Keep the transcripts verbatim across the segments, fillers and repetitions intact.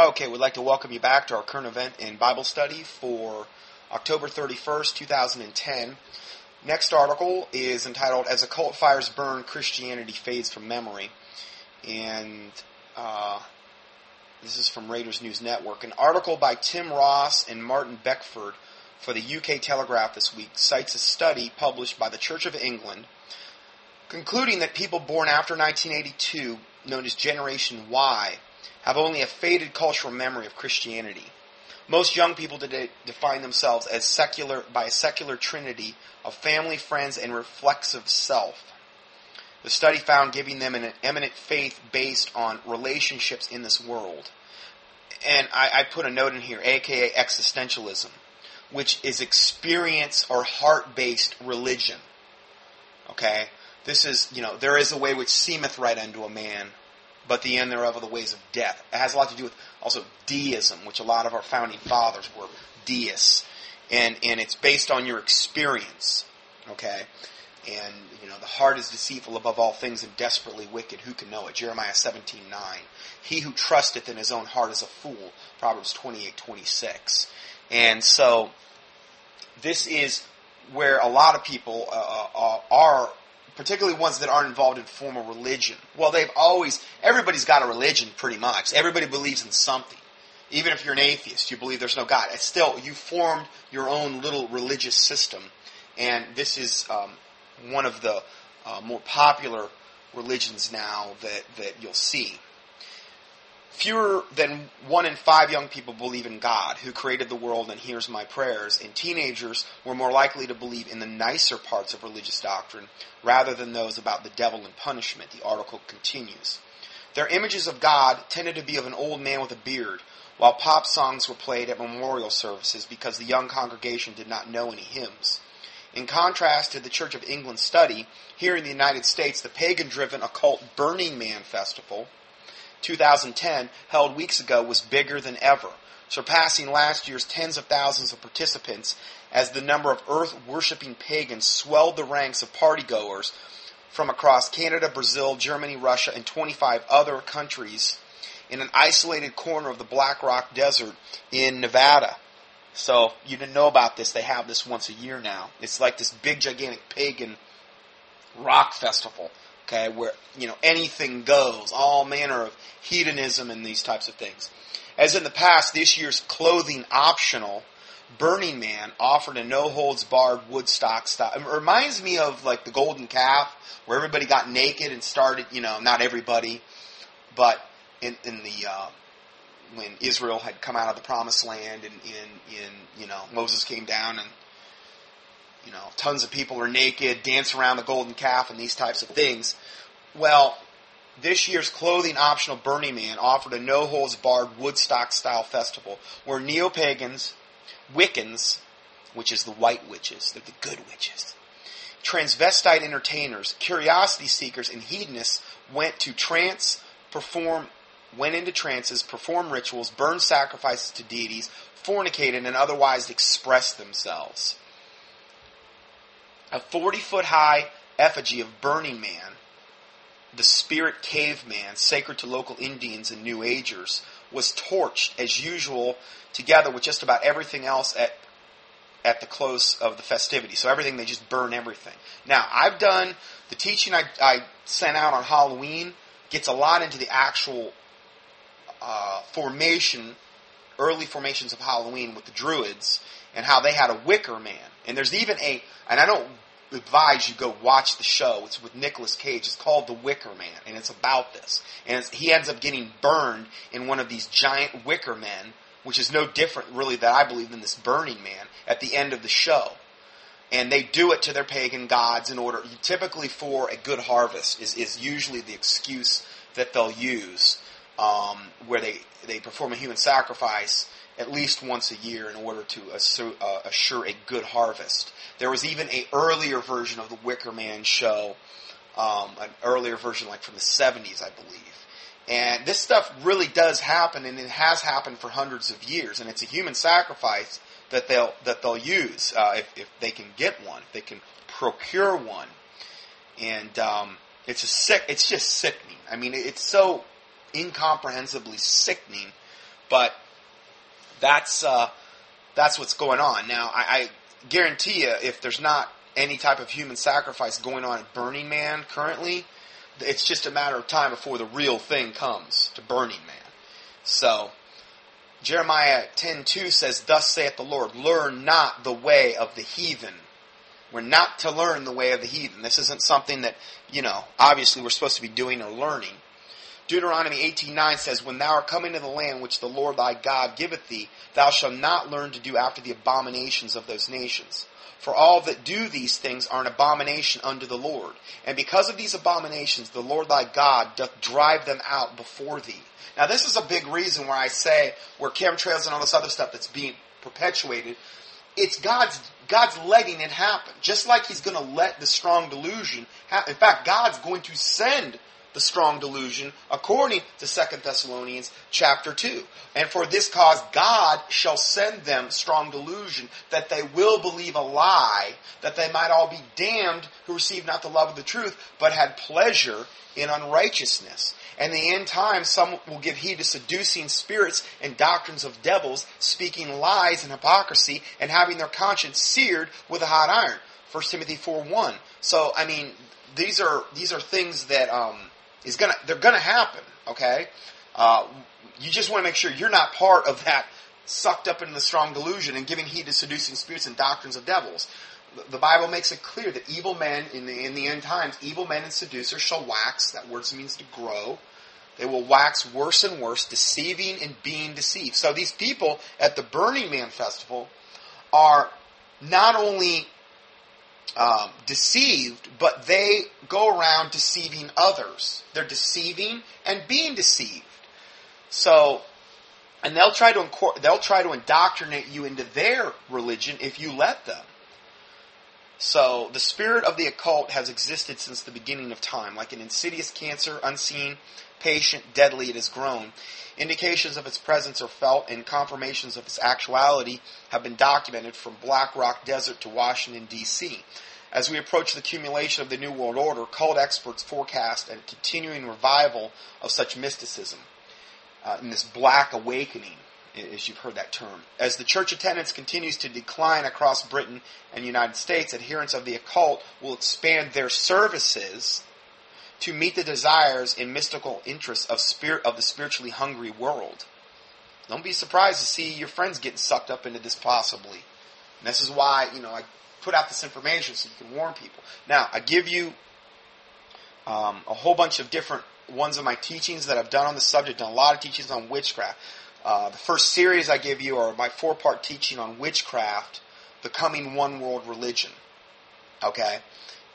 Okay, we'd like to welcome you back to our current event and Bible study for October thirty-first, two thousand ten. Next article is entitled, As Occult Fires Burn, Christianity Fades from Memory. And uh, this is from Raiders News Network. An article by Tim Ross and Martin Beckford for the U K Telegraph this week cites a study published by the Church of England concluding that people born after nineteen eighty-two, known as Generation Y, have only a faded cultural memory of Christianity. Most young people today define themselves as secular by a secular trinity of family, friends, and reflexive self. The study found giving them an eminent faith based on relationships in this world. And I, I put a note in here, aka existentialism, which is experience or heart-based religion. Okay? This is, you know, there is a way which seemeth right unto a man, but the end thereof are the ways of death. It has a lot to do with also deism, which a lot of our founding fathers were deists. And and it's based on your experience, okay? And, you know, the heart is deceitful above all things and desperately wicked. Who can know it? Jeremiah seventeen nine. He who trusteth in his own heart is a fool. Proverbs twenty-eight twenty-six. And so this is where a lot of people uh, are... particularly ones that aren't involved in formal religion. Well, they've always, everybody's got a religion pretty much. Everybody believes in something. Even if you're an atheist, you believe there's no God. It's still, you formed your own little religious system. And this is um, one of the uh, more popular religions now that, that you'll see. Fewer than one in five young people believe in God, who created the world and hears my prayers, and teenagers were more likely to believe in the nicer parts of religious doctrine rather than those about the devil and punishment, the article continues. Their images of God tended to be of an old man with a beard, while pop songs were played at memorial services because the young congregation did not know any hymns. In contrast to the Church of England study, here in the United States, the pagan-driven occult Burning Man festival, two thousand ten, held weeks ago, was bigger than ever, surpassing last year's tens of thousands of participants as the number of earth-worshipping pagans swelled the ranks of partygoers from across Canada, Brazil, Germany, Russia, and twenty-five other countries in an isolated corner of the Black Rock Desert in Nevada. So, you didn't know about this. They have this once a year now. It's like this big, gigantic pagan rock festival. Okay, where, you know, anything goes, all manner of hedonism and these types of things. As in the past, this year's clothing optional Burning Man offered a no-holds-barred Woodstock style. It reminds me of, like, the Golden Calf, where everybody got naked and started, you know, not everybody, but in, in the, uh, when Israel had come out of the Promised Land and, in, in, you know, Moses came down and, you know, tons of people are naked, dance around the golden calf, and these types of things. Well, this year's clothing-optional Burning Man offered a no-holds-barred Woodstock-style festival where neo-pagans, Wiccans, which is the white witches, they're the good witches, transvestite entertainers, curiosity seekers, and hedonists went to trance, perform, went into trances, perform rituals, burn sacrifices to deities, fornicated, and otherwise expressed themselves. A forty-foot-high effigy of Burning Man, the spirit caveman, sacred to local Indians and New Agers, was torched as usual, together with just about everything else at at the close of the festivity. So everything, they just burn everything. Now, I've done, the teaching I, I sent out on Halloween gets a lot into the actual uh, formation, early formations of Halloween with the Druids, and how they had a Wicker Man. And there's even a, and I don't advise you go watch the show, it's with Nicolas Cage, it's called The Wicker Man, and it's about this. And it's, he ends up getting burned in one of these giant wicker men, which is no different, really, that I believe than this Burning Man, at the end of the show. And they do it to their pagan gods in order, typically for a good harvest, is, is usually the excuse that they'll use, um, where they, they perform a human sacrifice at least once a year in order to assure a good harvest. There was even an earlier version of the Wicker Man show, um, an earlier version like from the seventies, I believe. And this stuff really does happen, and it has happened for hundreds of years, and it's a human sacrifice that they'll that they'll use uh, if, if they can get one, if they can procure one. And um, it's a sick. It's just sickening. I mean, it's so incomprehensibly sickening But that's uh, that's what's going on. Now, I, I guarantee you, if there's not any type of human sacrifice going on at Burning Man currently, it's just a matter of time before the real thing comes to Burning Man. So, Jeremiah ten two says, "Thus saith the Lord, learn not the way of the heathen." We're not to learn the way of the heathen. This isn't something that, you know, obviously we're supposed to be doing or learning. Deuteronomy eighteen nine says, "When thou art come into the land which the Lord thy God giveth thee, thou shalt not learn to do after the abominations of those nations. For all that do these things are an abomination unto the Lord. And because of these abominations, the Lord thy God doth drive them out before thee." Now this is a big reason where I say, where chemtrails and all this other stuff that's being perpetuated, it's God's God's letting it happen. Just like he's going to let the strong delusion happen. In fact, God's going to send the strong delusion according to Second Thessalonians chapter two. "And for this cause God shall send them strong delusion, that they will believe a lie, that they might all be damned who received not the love of the truth, but had pleasure in unrighteousness. And in the end time some will give heed to seducing spirits and doctrines of devils, speaking lies and hypocrisy, and having their conscience seared with a hot iron." First Timothy four one. So, I mean, these are these are things that um, is gonna they're gonna happen. Okay, uh, you just want to make sure you're not part of that, sucked up into the strong delusion and giving heed to seducing spirits and doctrines of devils. The Bible makes it clear that evil men, in the, in the end times, evil men and seducers shall wax. That word means to grow. They will wax worse and worse, deceiving and being deceived. So these people at the Burning Man Festival are not only um, deceived, but they go around deceiving others. They're deceiving and being deceived. So... And they'll try to they'll try to indoctrinate you into their religion if you let them. So the spirit of the occult has existed since the beginning of time, like an insidious cancer, unseen, patient, deadly. It has grown. Indications of its presence are felt, and confirmations of its actuality have been documented from Black Rock Desert to Washington, D C As we approach the accumulation of the New World Order, cult experts forecast a continuing revival of such mysticism. Uh, in this black awakening, as you've heard that term. As the church attendance continues to decline across Britain and the United States, adherents of the occult will expand their services to meet the desires and mystical interests of spirit of the spiritually hungry world. Don't be surprised to see your friends getting sucked up into this possibly. And this is why, you know, I put out this information so you can warn people. Now, I give you um, a whole bunch of different ones of my teachings that I've done on the subject, done a lot of teachings on witchcraft. Uh, the first series I give you are my four-part teaching on witchcraft, becoming one world religion. Okay,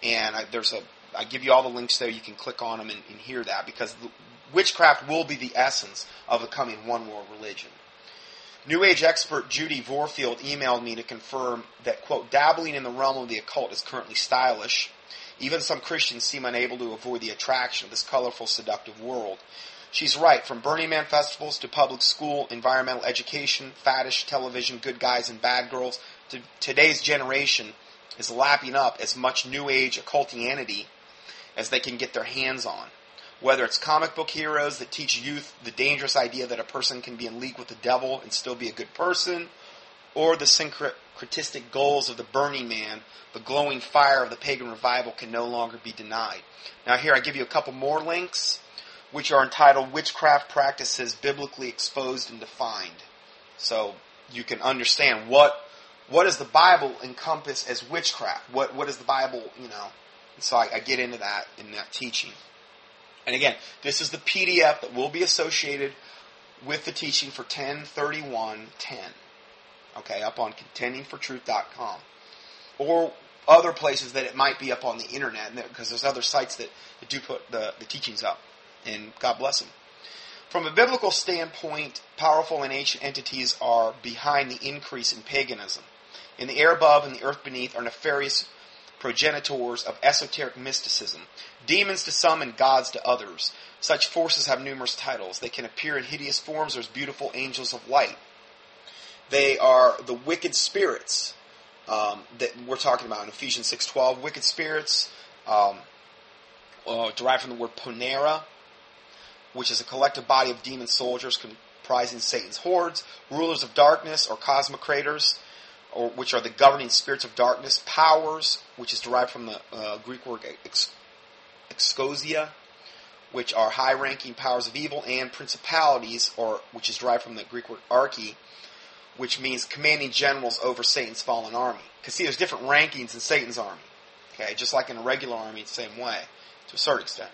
and I, there's a I give you all the links there. You can click on them and, and hear that, because the, witchcraft will be the essence of becoming one world religion. New Age expert Judy Vorfeld emailed me to confirm that, quote, "dabbling in the realm of the occult is currently stylish. Even some Christians seem unable to avoid the attraction of this colorful, seductive world." She's right. From Burning Man festivals to public school, environmental education, faddish television, good guys and bad girls, to today's generation is lapping up as much New Age occultianity as they can get their hands on. Whether it's comic book heroes that teach youth the dangerous idea that a person can be in league with the devil and still be a good person, or the syncretistic goals of the Burning Man, the glowing fire of the pagan revival can no longer be denied. Now here I give you a couple more links, which are entitled Witchcraft Practices Biblically Exposed and Defined. So you can understand what what does the Bible encompass as witchcraft? What what does the Bible, you know? And so I, I get into that in that teaching. And again, this is the P D F that will be associated with the teaching for ten thirty-one ten. Okay, up on contending for truth dot com. Or other places that it might be up on the internet, because there's other sites that do put the, the teachings up. And God bless them. From a biblical standpoint, powerful and ancient entities are behind the increase in paganism. In the air above and the earth beneath are nefarious progenitors of esoteric mysticism, demons to some and gods to others. Such forces have numerous titles. They can appear in hideous forms or as beautiful angels of light. They are the wicked spirits um, that we're talking about in Ephesians six twelve. Wicked spirits um, uh, derived from the word ponera, which is a collective body of demon soldiers con comprising Satan's hordes, rulers of darkness or cosmocrators, or which are the governing spirits of darkness, powers, which is derived from the uh, Greek word ex- exousia, which are high-ranking powers of evil, and principalities, or which is derived from the Greek word archi, which means commanding generals over Satan's fallen army. Because see, there's different rankings in Satan's army. Okay, just like in a regular army, the same way, to a certain extent.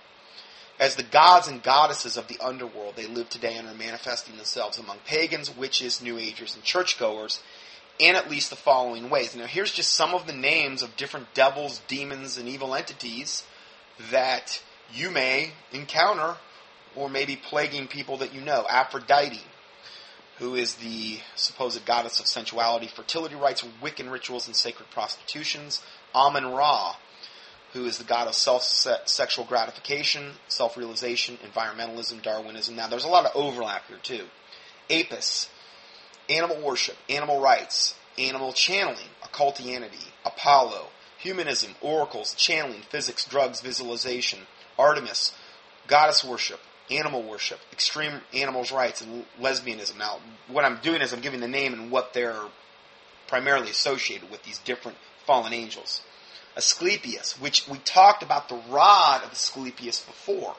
As the gods and goddesses of the underworld, they live today and are manifesting themselves among pagans, witches, New Agers, and churchgoers, in at least the following ways. Now, here's just some of the names of different devils, demons, and evil entities that you may encounter or may be plaguing people that you know. Aphrodite, who is the supposed goddess of sensuality, fertility rites, Wiccan rituals, and sacred prostitutions. Amun-Ra, who is the god of self-sexual gratification, self-realization, environmentalism, Darwinism. Now, there's a lot of overlap here, too. Apis, animal worship, animal rights, animal channeling, occultianity, Apollo, humanism, oracles, channeling, physics, drugs, visualization, Artemis, goddess worship, animal worship, extreme animals' rights, and lesbianism. Now, what I'm doing is I'm giving the name and what they're primarily associated with, these different fallen angels. Asclepius, which we talked about the rod of Asclepius before,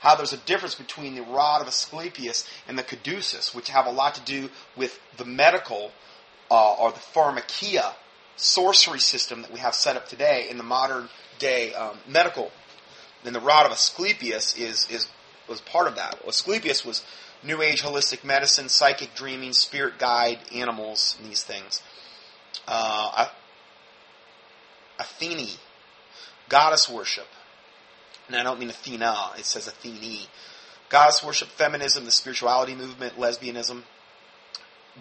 how there's a difference between the rod of Asclepius and the caduceus, which have a lot to do with the medical uh, or the pharmakia sorcery system that we have set up today in the modern day um, medical. Then the rod of Asclepius is, is was part of that. Asclepius was New Age holistic medicine, psychic dreaming, spirit guide, animals, and these things. Uh, Athene, goddess worship. Now, I don't mean Athena, it says Athene. Goddess worship, feminism, the spirituality movement, lesbianism.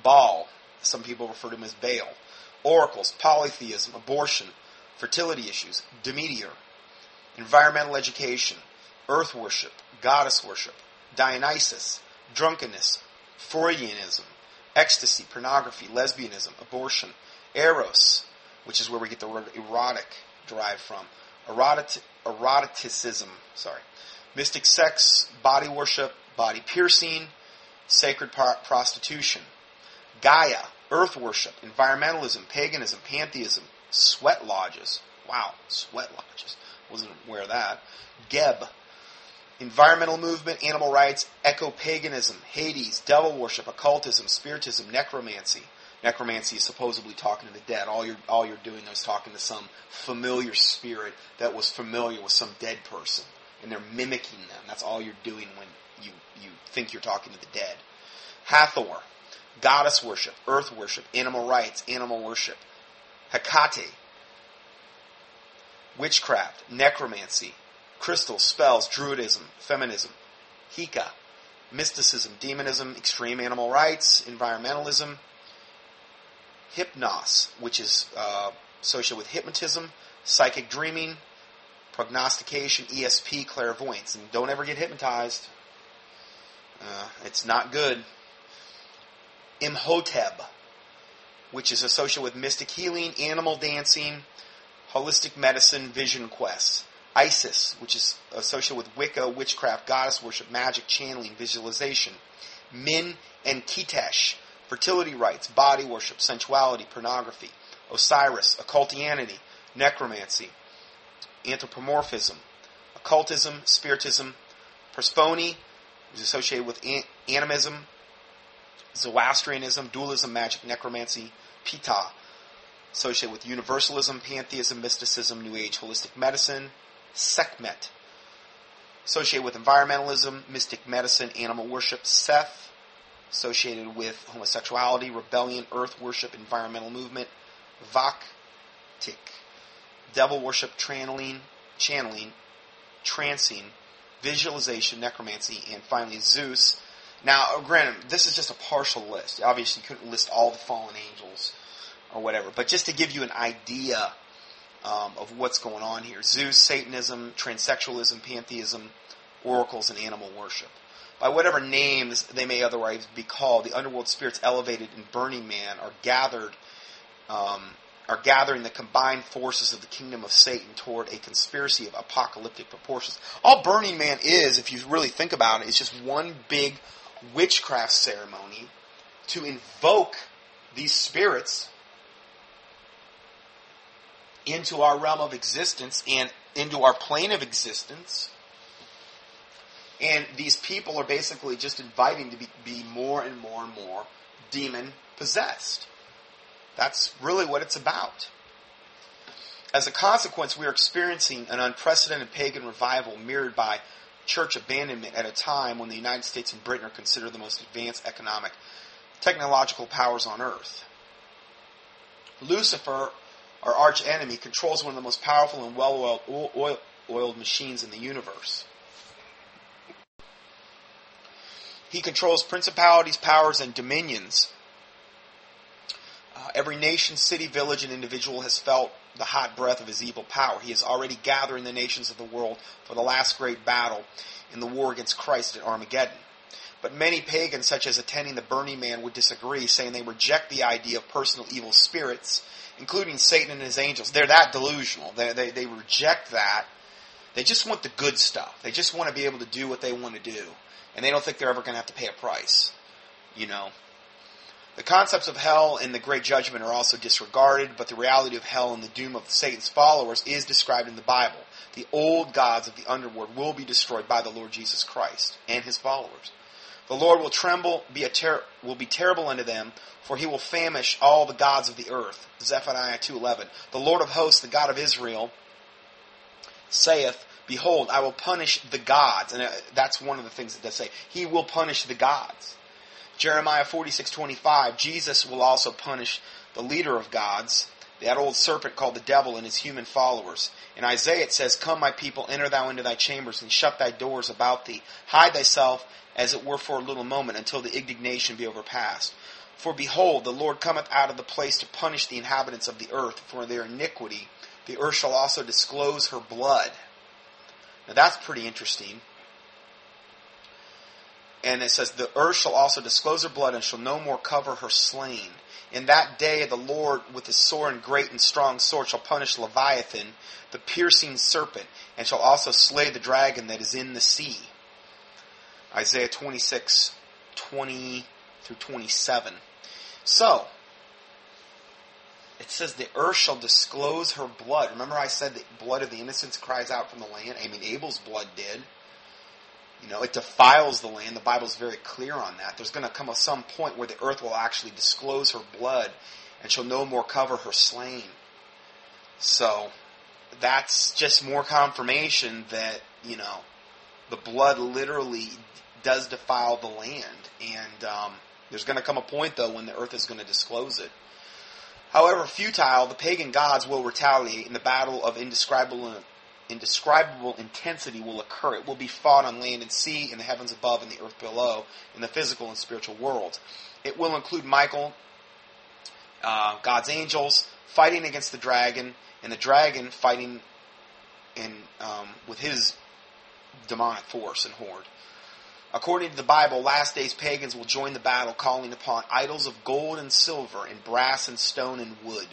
Baal, some people refer to him as Baal. Oracles, polytheism, abortion, fertility issues, Demeter, environmental education, earth worship, goddess worship, Dionysus, drunkenness, Freudianism, ecstasy, pornography, lesbianism, abortion, eros, which is where we get the word erotic derived from, Erot- eroticism, sorry, mystic sex, body worship, body piercing, sacred par- prostitution, Gaia, earth worship, environmentalism, paganism, pantheism, sweat lodges. Wow, sweat lodges. Wasn't aware of that. Geb, environmental movement, animal rights, eco-paganism, Hades, devil worship, occultism, spiritism, necromancy. Necromancy is supposedly talking to the dead. All you're, all you're doing is talking to some familiar spirit that was familiar with some dead person, and they're mimicking them. That's all you're doing when you, you think you're talking to the dead. Hathor, goddess worship, earth worship, animal rights, animal worship. Hecate, witchcraft, necromancy, crystals, spells, druidism, feminism. Hika, mysticism, demonism, extreme animal rights, environmentalism. Hypnos, which is uh, associated with hypnotism, psychic dreaming, prognostication, E S P, clairvoyance. And don't ever get hypnotized. Uh, it's not good. Imhotep, which is associated with mystic healing, animal dancing, holistic medicine, vision quests. Isis, which is associated with Wicca, witchcraft, goddess worship, magic, channeling, visualization. Min and Kitesh, fertility rites, body worship, sensuality, pornography. Osiris, occultianity, necromancy, anthropomorphism, occultism, spiritism. Persephone, which is associated with animism, Zoroastrianism, dualism, magic, necromancy. Ptah, associated with universalism, pantheism, mysticism, New Age, holistic medicine. Sekhmet, associated with environmentalism, mystic medicine, animal worship. Seth, associated with homosexuality, rebellion, earth worship, environmental movement. Vaktik, devil worship, channeling, channeling, trancing, visualization, necromancy, and finally Zeus. Now, granted, this is just a partial list. Obviously, you couldn't list all the fallen angels or whatever, but just to give you an idea Um, of what's going on here. Zeus, Satanism, transsexualism, pantheism, oracles, and animal worship. By whatever names they may otherwise be called, the underworld spirits elevated in Burning Man are gathered, um, are gathering the combined forces of the kingdom of Satan toward a conspiracy of apocalyptic proportions. All Burning Man is, if you really think about it, is just one big witchcraft ceremony to invoke these spirits into our realm of existence and into our plane of existence. And these people are basically just inviting to be, be more and more and more demon-possessed. That's really what it's about. As a consequence, we are experiencing an unprecedented pagan revival mirrored by church abandonment at a time when the United States and Britain are considered the most advanced economic, technological powers on earth. Lucifer, our archenemy, controls one of the most powerful and well-oiled oil, oiled machines in the universe. He controls principalities, powers, and dominions. Uh, every nation, city, village, and individual has felt the hot breath of his evil power. He is already gathering the nations of the world for the last great battle in the war against Christ at Armageddon. But many pagans, such as attending the Burning Man, would disagree, saying they reject the idea of personal evil spirits, including Satan and his angels. They're that delusional. They, they, they reject that. They just want the good stuff. They just want to be able to do what they want to do. And they don't think they're ever going to have to pay a price. You know. The concepts of hell and the great judgment are also disregarded, but the reality of hell and the doom of Satan's followers is described in the Bible. The old gods of the underworld will be destroyed by the Lord Jesus Christ and his followers. The Lord will tremble, be a ter- will be terrible unto them, for he will famish all the gods of the earth. Zephaniah two eleven. The Lord of hosts, the God of Israel, saith, Behold, I will punish the gods. And that's one of the things it does say. He will punish the gods. Jeremiah forty-six twenty-five, Jesus will also punish the leader of gods, that old serpent called the devil and his human followers. In Isaiah it says, Come, my people, enter thou into thy chambers, and shut thy doors about thee. Hide thyself, as it were for a little moment, until the indignation be overpassed. For behold, the Lord cometh out of the place to punish the inhabitants of the earth for their iniquity. The earth shall also disclose her blood. Now that's pretty interesting. And it says, The earth shall also disclose her blood, and shall no more cover her slain. In that day the Lord with his sore and great and strong sword shall punish Leviathan, the piercing serpent, and shall also slay the dragon that is in the sea. Isaiah twenty-six twenty through twenty-seven. So, it says, The earth shall disclose her blood. Remember I said the blood of the innocents cries out from the land? I mean, Abel's blood did. You know, it defiles the land. The Bible's very clear on that. There's going to come some point where the earth will actually disclose her blood and shall no more cover her slain. So, that's just more confirmation that, you know, the blood literally does defile the land. And um, there's going to come a point, though, when the earth is going to disclose it. However futile, the pagan gods will retaliate, and the battle of indescribable indescribable intensity will occur. It will be fought on land and sea, in the heavens above and the earth below, in the physical and spiritual worlds. It will include Michael, uh, God's angels, fighting against the dragon, and the dragon fighting in, um, with his demonic force and horde. According to the Bible, last days pagans will join the battle, calling upon idols of gold and silver and brass and stone and wood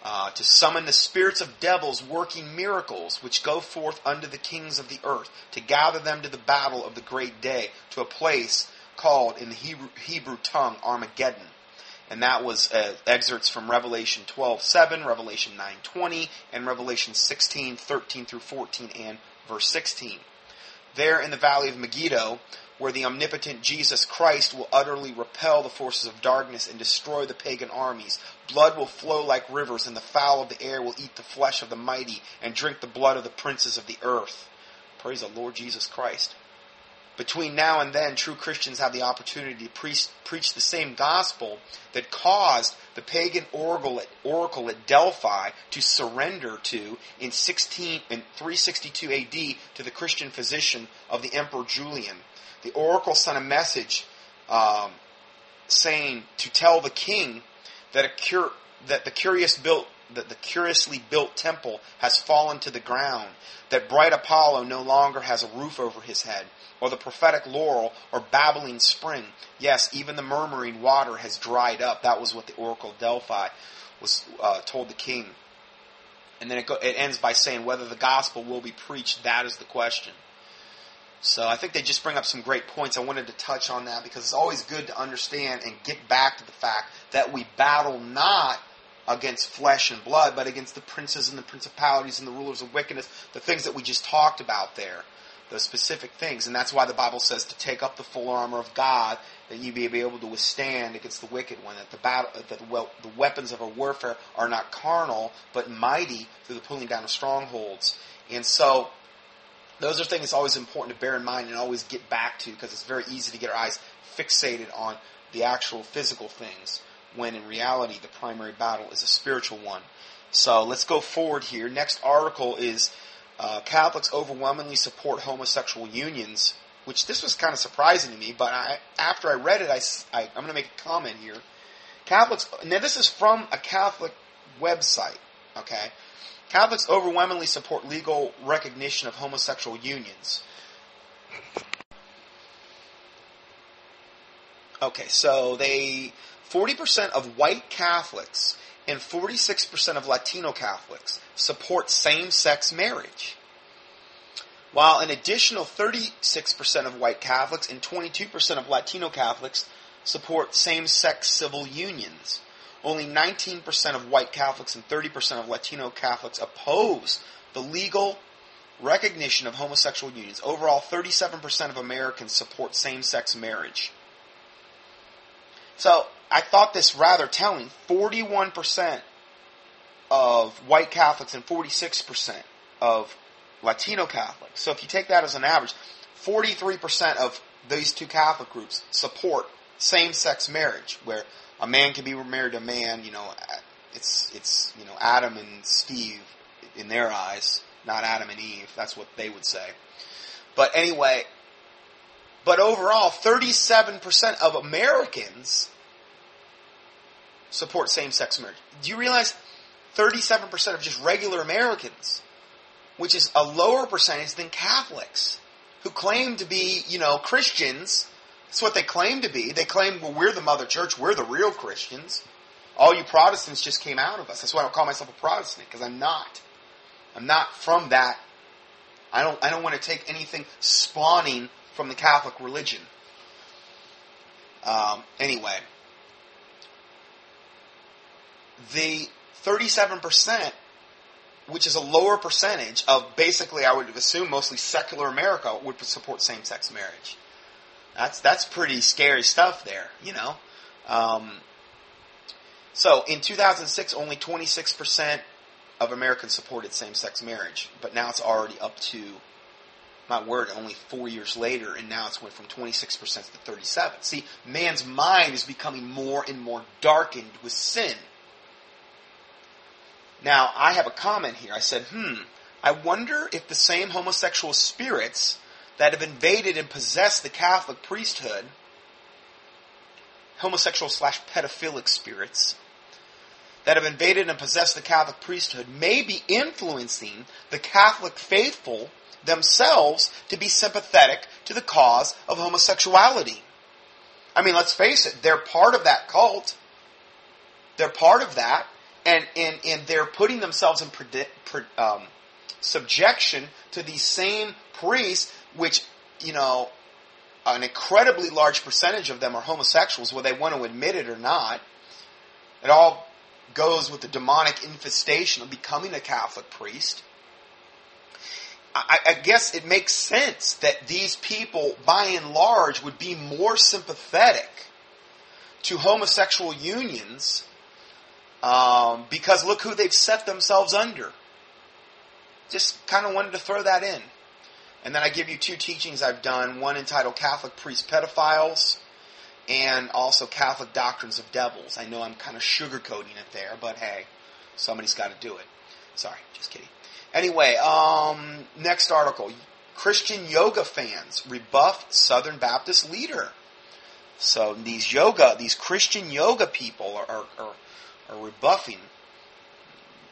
uh, to summon the spirits of devils working miracles, which go forth unto the kings of the earth, to gather them to the battle of the great day, to a place called in the Hebrew, Hebrew tongue Armageddon. And that was uh, excerpts from Revelation twelve seven, Revelation nine twenty, and Revelation sixteen thirteen through fourteen, and verse sixteen. There in the valley of Megiddo, where the omnipotent Jesus Christ will utterly repel the forces of darkness and destroy the pagan armies, blood will flow like rivers, and the fowl of the air will eat the flesh of the mighty and drink the blood of the princes of the earth. Praise the Lord Jesus Christ. Between now and then, true Christians have the opportunity to pre- preach the same gospel that caused the pagan oracle at, oracle at Delphi to surrender to in, sixteen, in three sixty-two A D to the Christian physician of the Emperor Julian. The oracle sent a message um, saying to tell the king that a cur- that the curious built that the curiously built temple has fallen to the ground, that bright Apollo no longer has a roof over his head, or the prophetic laurel, or babbling spring. Yes, even the murmuring water has dried up. That was what the oracle of Delphi was uh, told the king. And then it, go, it ends by saying, whether the gospel will be preached, that is the question. So I think they just bring up some great points. I wanted to touch on that because it's always good to understand and get back to the fact that we battle not against flesh and blood, but against the princes and the principalities and the rulers of wickedness, the things that we just talked about there, those specific things. And that's why the Bible says to take up the full armor of God, that you may be able to withstand against the wicked one, that the battle, that the weapons of our warfare are not carnal, but mighty through the pulling down of strongholds. And so those are things that's always important to bear in mind and always get back to, because it's very easy to get our eyes fixated on the actual physical things, when in reality the primary battle is a spiritual one. So let's go forward here. Next article is uh, Catholics overwhelmingly support homosexual unions, which this was kind of surprising to me, but I, after I read it, I, I, I'm going to make a comment here. Catholics, now this is from a Catholic website, okay? Catholics overwhelmingly support legal recognition of homosexual unions. Okay, so they forty percent of white Catholics and forty-six percent of Latino Catholics support same-sex marriage, while an additional thirty-six percent of white Catholics and twenty-two percent of Latino Catholics support same-sex civil unions. Only nineteen percent of white Catholics and thirty percent of Latino Catholics oppose the legal recognition of homosexual unions. Overall, thirty-seven percent of Americans support same-sex marriage. So, I thought this rather telling. forty-one percent of white Catholics and forty-six percent of Latino Catholics. So, if you take that as an average, forty-three percent of these two Catholic groups support same-sex marriage, where a man can be married to a man, you know, it's, it's you know, Adam and Steve in their eyes, not Adam and Eve. That's what they would say. But anyway, but overall, thirty-seven percent of Americans support same-sex marriage. Do you realize thirty-seven percent of just regular Americans, which is a lower percentage than Catholics, who claim to be, you know, Christians. That's what they claim to be. They claim, well, we're the mother church. We're the real Christians. All you Protestants just came out of us. That's why I don't call myself a Protestant, because I'm not. I'm not from that. I don't, I don't want to take anything spawning from the Catholic religion. Um, anyway. The thirty-seven percent, which is a lower percentage of basically, I would assume, mostly secular America, would support same-sex marriage. That's that's pretty scary stuff there, you know. Um, so in two thousand six, only twenty-six percent of Americans supported same-sex marriage, but now it's already up to, my word, only four years later, and now it's went from twenty-six percent to thirty-seven. See, man's mind is becoming more and more darkened with sin. Now, I have a comment here. I said, hmm, I wonder if the same homosexual spirits that have invaded and possessed the Catholic priesthood, homosexual slash pedophilic spirits, that have invaded and possessed the Catholic priesthood may be influencing the Catholic faithful themselves to be sympathetic to the cause of homosexuality. I mean, let's face it, they're part of that cult. They're part of that, and, and, and they're putting themselves in predi- pre- um, subjection to these same priests, which, you know, an incredibly large percentage of them are homosexuals, whether they want to admit it or not. It all goes with the demonic infestation of becoming a Catholic priest. I, I guess it makes sense that these people, by and large, would be more sympathetic to homosexual unions, um, because look who they've set themselves under. Just kind of wanted to throw that in. And then I give you two teachings I've done, one entitled Catholic Priest Pedophiles and also Catholic Doctrines of Devils. I know I'm kind of sugarcoating it there, but hey, somebody's got to do it. Sorry, just kidding. Anyway, um, next article. Christian yoga fans rebuff Southern Baptist leader. So these yoga, these Christian yoga people are, are, are, are rebuffing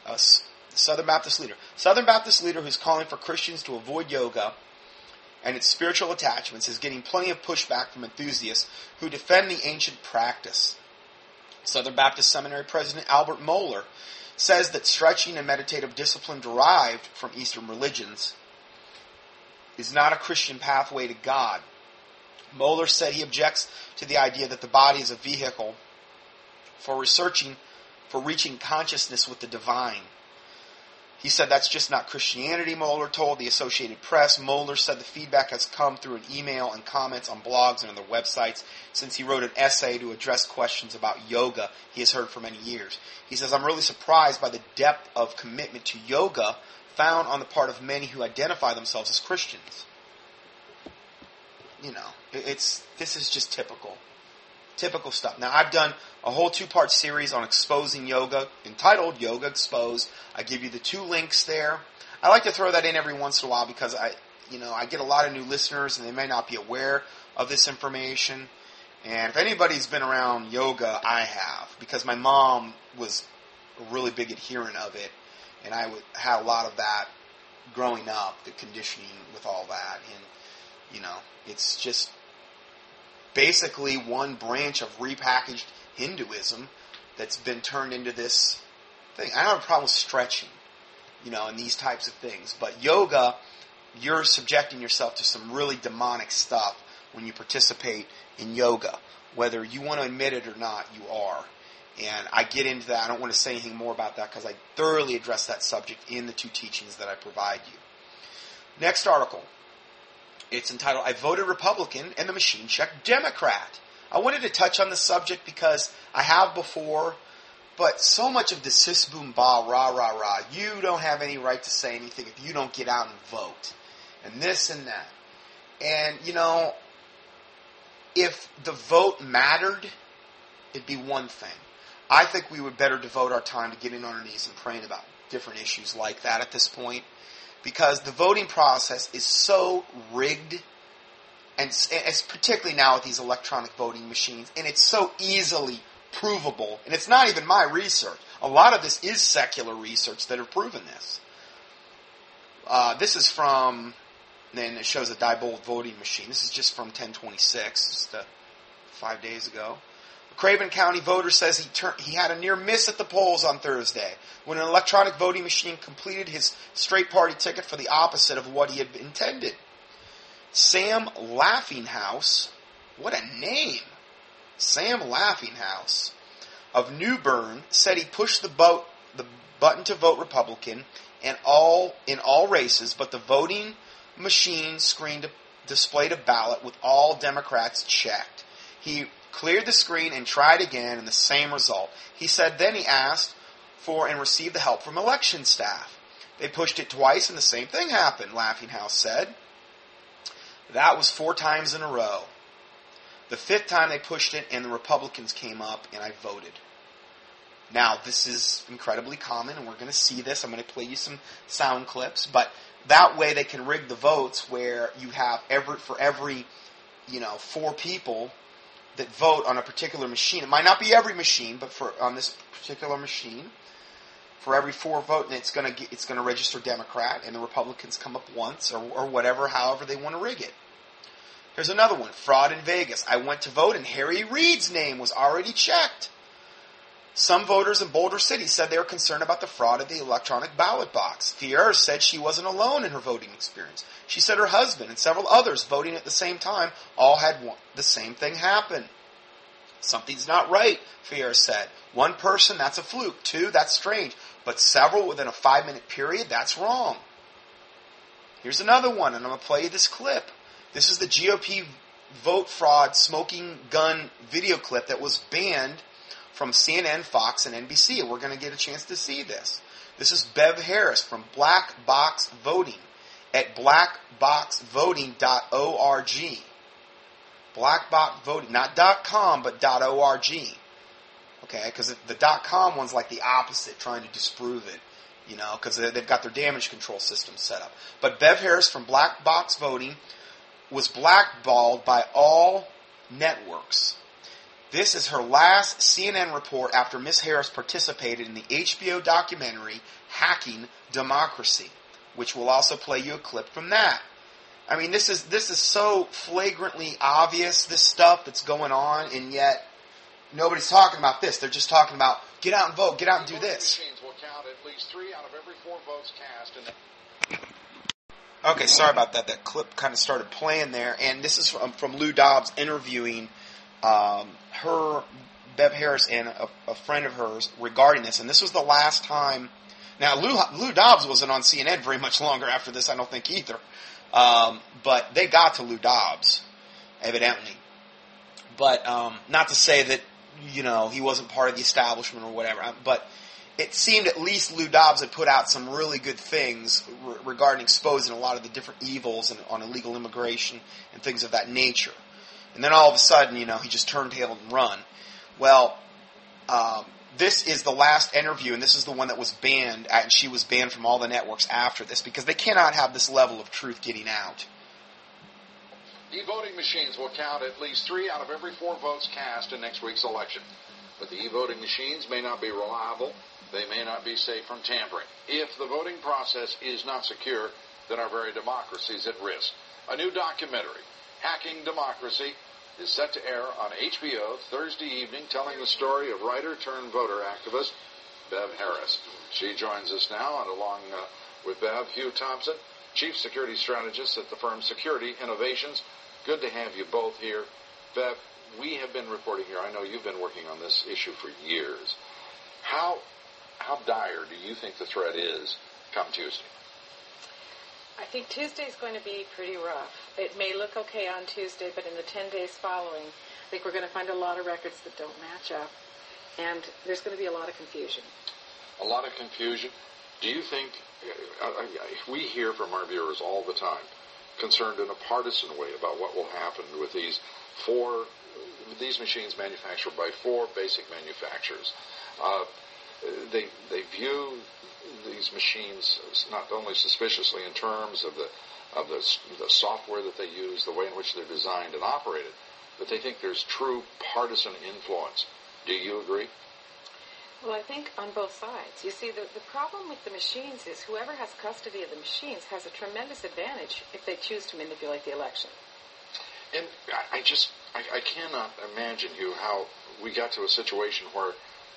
us. Southern Baptist leader. Southern Baptist leader who's calling for Christians to avoid yoga and its spiritual attachments is getting plenty of pushback from enthusiasts who defend the ancient practice. Southern Baptist Seminary President Albert Mohler says that stretching and meditative discipline derived from Eastern religions is not a Christian pathway to God. Mohler said he objects to the idea that the body is a vehicle for researching, for reaching consciousness with the divine. He said that's just not Christianity, Mohler told the Associated Press. Mohler said the feedback has come through an email and comments on blogs and on their websites since he wrote an essay to address questions about yoga he has heard for many years. He says, I'm really surprised by the depth of commitment to yoga found on the part of many who identify themselves as Christians. You know, it's this is just typical. Typical stuff. Now, I've done a whole two-part series on exposing yoga, entitled Yoga Exposed. I give you the two links there. I like to throw that in every once in a while because I, you know, I get a lot of new listeners and they may not be aware of this information. And if anybody's been around yoga, I have, because my mom was a really big adherent of it, and I had a lot of that growing up, the conditioning with all that, and you know, it's just basically one branch of repackaged Hinduism that's been turned into this thing. I don't have a problem with stretching, you know, and these types of things. But yoga, you're subjecting yourself to some really demonic stuff when you participate in yoga. Whether you want to admit it or not, you are. And I get into that. I don't want to say anything more about that because I thoroughly address that subject in the two teachings that I provide you. Next article. It's entitled, I Voted Republican and the Machine Checked Democrat. I wanted to touch on the subject because I have before, but so much of the sis boom ba rah rah rah, you don't have any right to say anything if you don't get out and vote, and this and that. And, you know, if the vote mattered, it'd be one thing. I think we would better devote our time to getting on our knees and praying about different issues like that at this point. Because the voting process is so rigged, and it's particularly now with these electronic voting machines, and it's so easily provable. And it's not even my research. A lot of this is secular research that have proven this. Uh, this is from, and it shows a Diebold voting machine. This is just from ten twenty-six, just uh, five days ago. Craven County voter says he tur- he had a near miss at the polls on Thursday when an electronic voting machine completed his straight party ticket for the opposite of what he had intended. Sam Laughinghouse, what a name, Sam Laughinghouse of New Bern said he pushed the, bo- the button to vote Republican and all in all races, but the voting machine screen d- displayed a ballot with all Democrats checked. He cleared the screen and tried again, and the same result. He said then he asked for and received the help from election staff. They pushed it twice, and the same thing happened, Laughinghouse said. That was four times in a row. The fifth time they pushed it, and the Republicans came up, and I voted. Now, this is incredibly common, and we're going to see this. I'm going to play you some sound clips, but that way they can rig the votes where you have every, for every, you know, four people that vote on a particular machine. It might not be every machine, but for on this particular machine, for every four vote, and it's going to it's going to register Democrat, and the Republicans come up once or, or whatever, however they want to rig it. Here's another one: fraud in Vegas. I went to vote, and Harry Reid's name was already checked. Some voters in Boulder City said they were concerned about the fraud of the electronic ballot box. Fierre said she wasn't alone in her voting experience. She said her husband and several others voting at the same time all had one, the same thing happen. Something's not right, Fierre said. One person, that's a fluke. Two, that's strange. But several within a five-minute period, that's wrong. Here's another one, and I'm going to play you this clip. This is the G O P vote fraud smoking gun video clip that was banned from C N N, Fox, and N B C. And we're going to get a chance to see this. This is Bev Harris from Black Box Voting at black box voting dot org. Black Box Voting, not .com, but .org. Okay, because the .com one's like the opposite, trying to disprove it, you know, because they've got their damage control system set up. But Bev Harris from Black Box Voting was blackballed by all networks. This is her last C N N report after Miz Harris participated in the H B O documentary Hacking Democracy, which will also play you a clip from that. I mean, this is this is so flagrantly obvious, this stuff that's going on, and yet nobody's talking about this. They're just talking about, get out and vote, get out and do this. Okay, sorry about that. That clip kind of started playing there. And this is from, from Lou Dobbs interviewing um, her, Bev Harris, and a, a friend of hers regarding this. And this was the last time. Now, Lou, Lou Dobbs wasn't on C N N very much longer after this, I don't think, either. Um, but they got to Lou Dobbs, evidently. But um, not to say that, you know, he wasn't part of the establishment or whatever. But it seemed at least Lou Dobbs had put out some really good things re- regarding exposing a lot of the different evils and, on illegal immigration and things of that nature. And then all of a sudden, you know, he just turned tail and run. Well, um, this is the last interview, and this is the one that was banned, and she was banned from all the networks after this, because they cannot have this level of truth getting out. E-voting machines will count at least three out of every four votes cast in next week's election. But the e-voting machines may not be reliable. They may not be safe from tampering. If the voting process is not secure, then our very democracy is at risk. A new documentary, Hacking Democracy, is set to air on H B O Thursday evening, telling the story of writer-turned-voter activist Bev Harris. She joins us now, and along uh, with Bev, Hugh Thompson, Chief Security Strategist at the firm Security Innovations. Good to have you both here. Bev, we have been reporting here. I know you've been working on this issue for years. How, how dire do you think the threat is come Tuesday? I think Tuesday's going to be pretty rough. It may look okay on Tuesday, but in the ten days following, I think we're going to find a lot of records that don't match up, and there's going to be a lot of confusion. A lot of confusion. Do you think, uh, we hear from our viewers all the time, concerned in a partisan way about what will happen with these four, these machines manufactured by four basic manufacturers. Uh, they they view these machines not only suspiciously in terms of the of the, the software that they use, the way in which they're designed and operated, but they think there's true partisan influence. Do you agree? Well, I think on both sides. You see, the, the problem with the machines is whoever has custody of the machines has a tremendous advantage if they choose to manipulate the election. And I, I just, I, I cannot imagine, Hugh, how we got to a situation where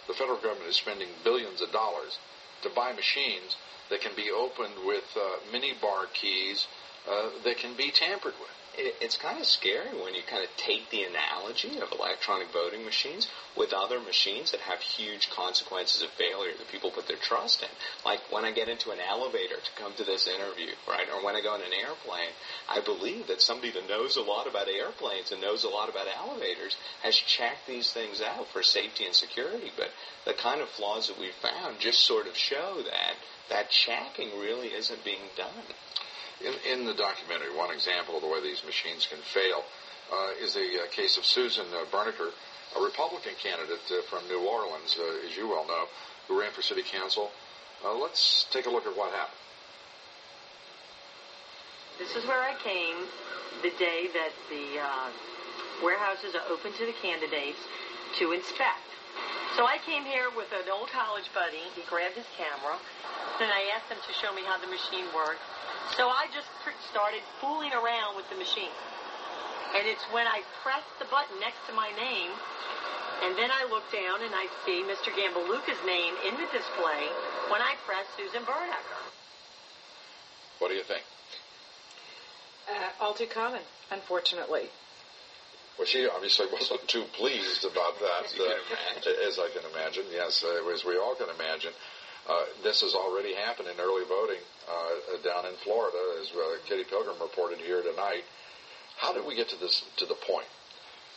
the federal government is spending billions of dollars to buy machines that can be opened with uh, minibar keys uh, that can be tampered with. It's kind of scary when you kind of take the analogy of electronic voting machines with other machines that have huge consequences of failure that people put their trust in. Like when I get into an elevator to come to this interview, right, or when I go in an airplane, I believe that somebody that knows a lot about airplanes and knows a lot about elevators has checked these things out for safety and security. But the kind of flaws that we've found just sort of show that that checking really isn't being done. In, in the documentary, one example of the way these machines can fail uh, is the uh, case of Susan uh, Burdock, a Republican candidate uh, from New Orleans, uh, as you well know, who ran for city council. Uh, let's take a look at what happened. This is where I came the day that the uh, warehouses are open to the candidates to inspect. So I came here with an old college buddy. He grabbed his camera, and I asked him to show me how the machine worked. So I just started fooling around with the machine. And it's when I pressed the button next to my name, and then I look down and I see Mister Gambaluca's name in the display when I press Susan Burdock. What do you think? Uh, all too common, unfortunately. Well, she obviously wasn't too pleased about that, uh, as I can imagine. Yes, uh, as we all can imagine. Uh, this has already happened in early voting uh, down in Florida, as uh, Kitty Pilgrim reported here tonight. How did we get to this to the point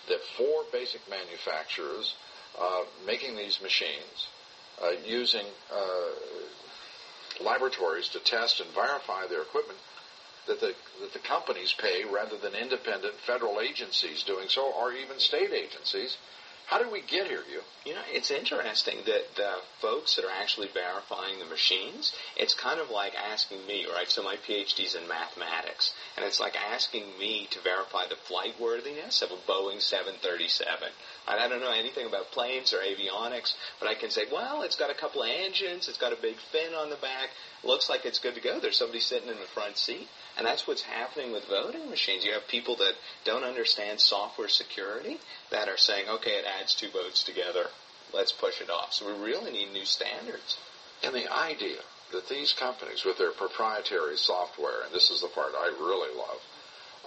that four basic manufacturers uh, making these machines, uh, using uh, laboratories to test and verify their equipment, that the that the companies pay rather than independent federal agencies doing so, or even state agencies? How did we get here, you? You know, it's interesting that the folks that are actually verifying the machines, it's kind of like asking me, right? So my PhD's in mathematics, and it's like asking me to verify the flight worthiness of a Boeing seven thirty-seven. And I don't know anything about planes or avionics, but I can say, well, it's got a couple of engines, it's got a big fin on the back, looks like it's good to go. There's somebody sitting in the front seat. And that's what's happening with voting machines. You have people that don't understand software security that are saying, okay, it adds two votes together. Let's push it off. So we really need new standards. And the idea, that these companies with their proprietary software, and this is the part I really love,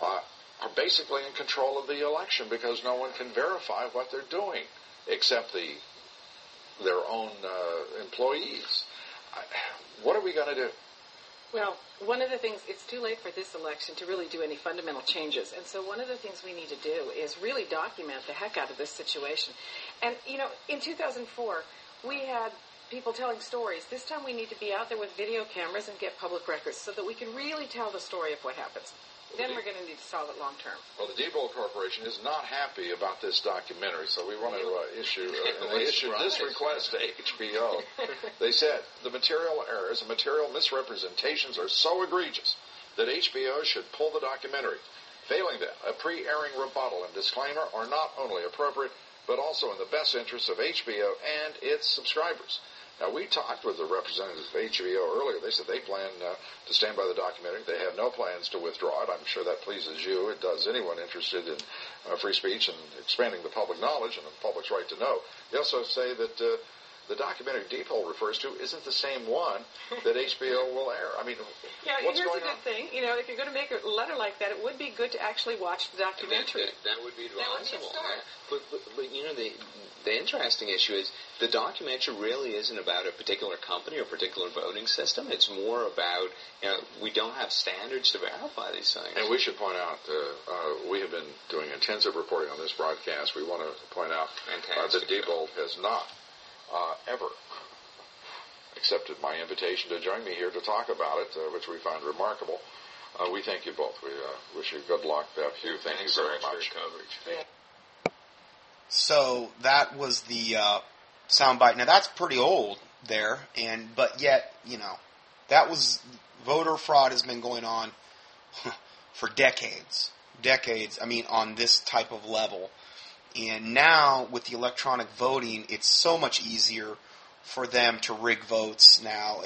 uh, are basically in control of the election because no one can verify what they're doing except the their own uh, employees. I, what are we going to do? Well, one of the things, it's too late for this election to really do any fundamental changes. And so one of the things we need to do is really document the heck out of this situation. And, you know, in two thousand four, we had people telling stories. This time we need to be out there with video cameras and get public records so that we can really tell the story of what happens. Then we're going to need to solve it long term. Well, the DeBo Corporation is not happy about this documentary, so we want to uh, issue, uh, and they issued this request to H B O. They said, the material errors and material misrepresentations are so egregious that H B O should pull the documentary. Failing that, a pre-airing rebuttal and disclaimer are not only appropriate, but also in the best interest of H B O and its subscribers. Now, we talked with the representatives of H B O earlier. They said they plan uh, to stand by the documentary. They have no plans to withdraw it. I'm sure that pleases you. It does anyone interested in uh, free speech and expanding the public knowledge and the public's right to know. They also say that uh, the documentary Deephold refers to isn't the same one that H B O will air. I mean, yeah, what's here's going a good on? Thing. You know, if you're going to make a letter like that, it would be good to actually watch the documentary. That, that, that would be advisable. Right? But, but, but, you know, the... The interesting issue is the documentary really isn't about a particular company or particular voting system. It's more about, you know, we don't have standards to verify these things. And we should point out, uh, uh, we have been doing intensive reporting on this broadcast. We want to point out uh, that Diebold has not uh, ever accepted my invitation to join me here to talk about it, uh, which we find remarkable. Uh, we thank you both. We uh, wish you good luck, Bev. Hugh, thank Thanks you very so much, much for your coverage. Thank you. So that was the uh, soundbite. Now that's pretty old there, and but yet you know that was voter fraud has been going on for decades, decades. I mean, on this type of level, and now with the electronic voting, it's so much easier for them to rig votes now.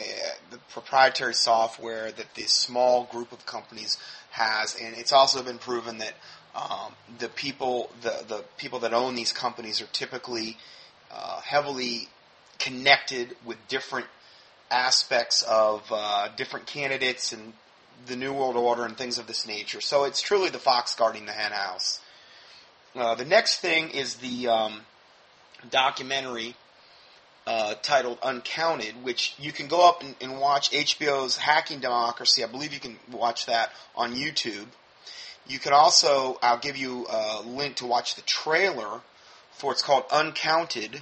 The proprietary software that this small group of companies has, and it's also been proven that. Um, the people, the, the people that own these companies are typically uh, heavily connected with different aspects of uh, different candidates and the New World Order and things of this nature. So it's truly the fox guarding the hen house. Uh, the next thing is the um, documentary uh, titled Uncounted, which you can go up and, and watch H B O's Hacking Democracy. I believe you can watch that on YouTube. You can also, I'll give you a link to watch the trailer for, it's called Uncounted,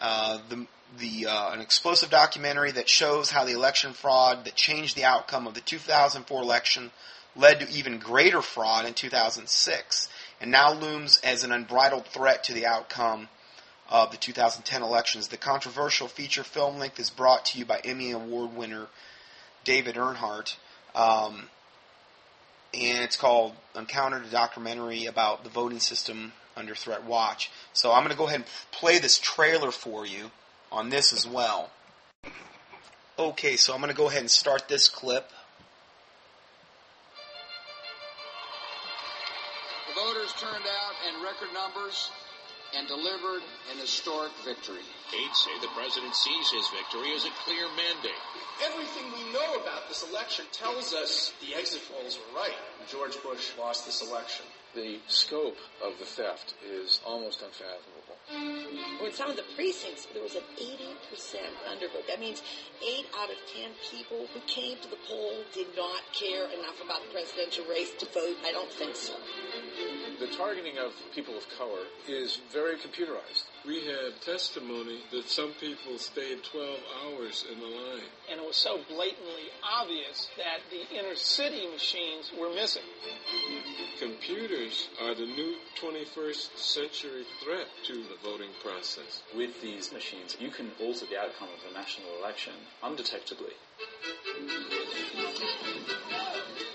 uh, the, the uh, an explosive documentary that shows how the election fraud that changed the outcome of the two thousand four election led to even greater fraud in two thousand six, and now looms as an unbridled threat to the outcome of the two thousand ten elections. The controversial feature film length is brought to you by Emmy Award winner David Earnhardt. Um... And it's called Uncounted, a documentary about the voting system under threat watch. So I'm going to go ahead and play this trailer for you on this as well. Okay, so I'm going to go ahead and start this clip. The voters turned out in record numbers and delivered an historic victory. Eight say the president sees his victory as a clear mandate. Everything we know about this election tells us the exit polls were right. George Bush lost this election. The scope of the theft is almost unfathomable. Well, in some of the precincts, there was an eighty percent undervote. That means eight out of ten people who came to the poll did not care enough about the presidential race to vote. I don't think so. The targeting of people of color is very computerized. We had testimony that some people stayed twelve hours in the line. And it was so blatantly obvious that the inner city machines were missing. Computers are the new twenty-first century threat to the voting process. With these machines, you can alter the outcome of a national election undetectably.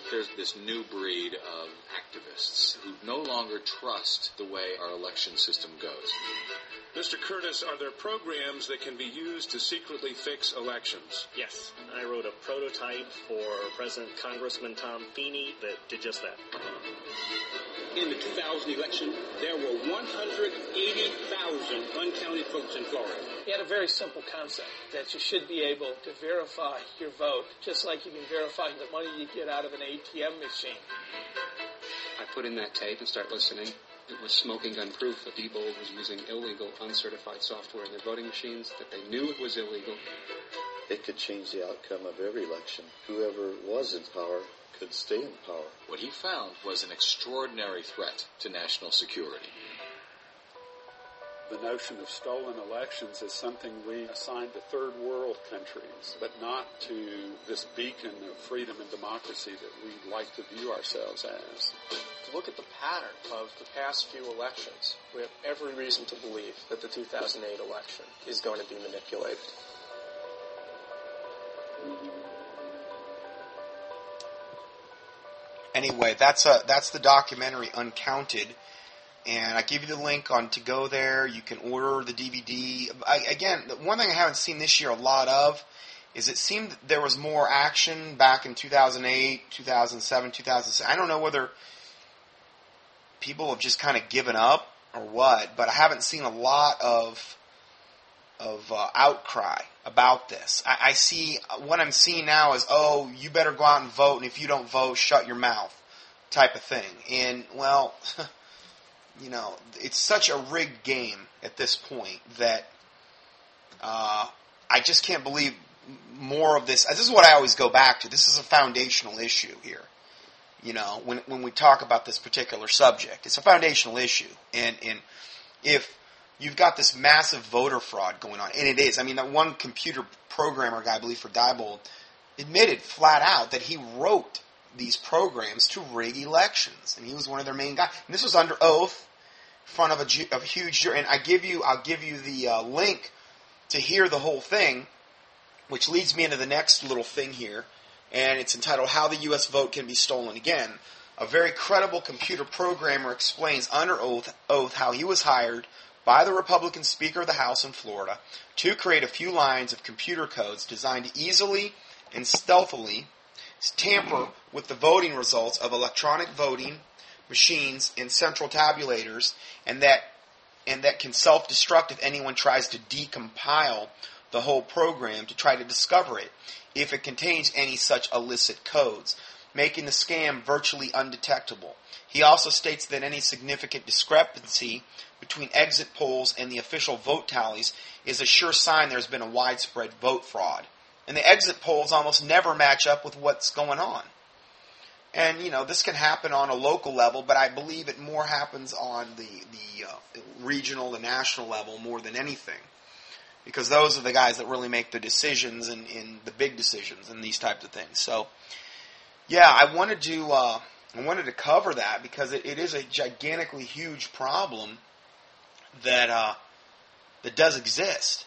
There's this new breed of activists who no longer trust the way our election system goes. Mister Curtis, are there programs that can be used to secretly fix elections? Yes. I wrote a prototype for President Congressman Tom Feeney that did just that. In the two thousand election, there were one hundred eighty thousand uncounted votes in Florida. He had a very simple concept, that you should be able to verify your vote, just like you can verify the money you get out of an A T M machine. I put in that tape and start listening. It was smoking gun proof that Diebold was using illegal, uncertified software in their voting machines, that they knew it was illegal. It could change the outcome of every election. Whoever was in power could stay in power. What he found was an extraordinary threat to national security. The notion of stolen elections is something we assign to third world countries, but not to this beacon of freedom and democracy that we like to view ourselves as. Look at the pattern of the past few elections. We have every reason to believe that the two thousand eight election is going to be manipulated. Anyway, that's a, that's the documentary Uncounted, and I give you the link on to go there. You can order the D V D. I, again, the one thing I haven't seen this year a lot of is it seemed that there was more action back in two thousand eight, two thousand seven, two thousand six. I don't know whether people have just kind of given up or what, but I haven't seen a lot of of uh, outcry about this. I, I see what I'm seeing now is, oh, you better go out and vote, and if you don't vote, shut your mouth, type of thing. And well, you know, it's such a rigged game at this point that uh, I just can't believe more of this. This is what I always go back to. This is a foundational issue here. You know, when when we talk about this particular subject, it's a foundational issue. And, and if you've got this massive voter fraud going on, and it is. I mean, that one computer programmer guy, I believe, for Diebold, admitted flat out that he wrote these programs to rig elections, and he was one of their main guys. And this was under oath, in front of a, of a huge jury. And I give you, I'll give you the uh, link to hear the whole thing, which leads me into the next little thing here. And it's entitled, How the U S Vote Can Be Stolen Again. A very credible computer programmer explains under oath, oath how he was hired by the Republican Speaker of the House in Florida to create a few lines of computer codes designed to easily and stealthily tamper with the voting results of electronic voting machines and central tabulators, and that, and that can self-destruct if anyone tries to decompile the whole program to try to discover it, if it contains any such illicit codes, making the scam virtually undetectable. He also states that any significant discrepancy between exit polls and the official vote tallies is a sure sign there's been a widespread vote fraud. And the exit polls almost never match up with what's going on. And, you know, this can happen on a local level, but I believe it more happens on the, the uh, regional, the national level more than anything. Because those are the guys that really make the decisions and, and the big decisions and these types of things. So, yeah, I wanted to uh, I wanted to cover that because it, it is a gigantically huge problem that uh, that does exist.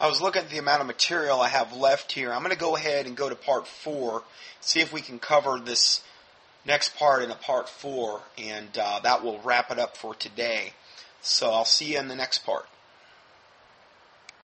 I was looking at the amount of material I have left here. I'm going to go ahead and go to part four, see if we can cover this next part in a part four, and uh, that will wrap it up for today. So I'll see you in the next part.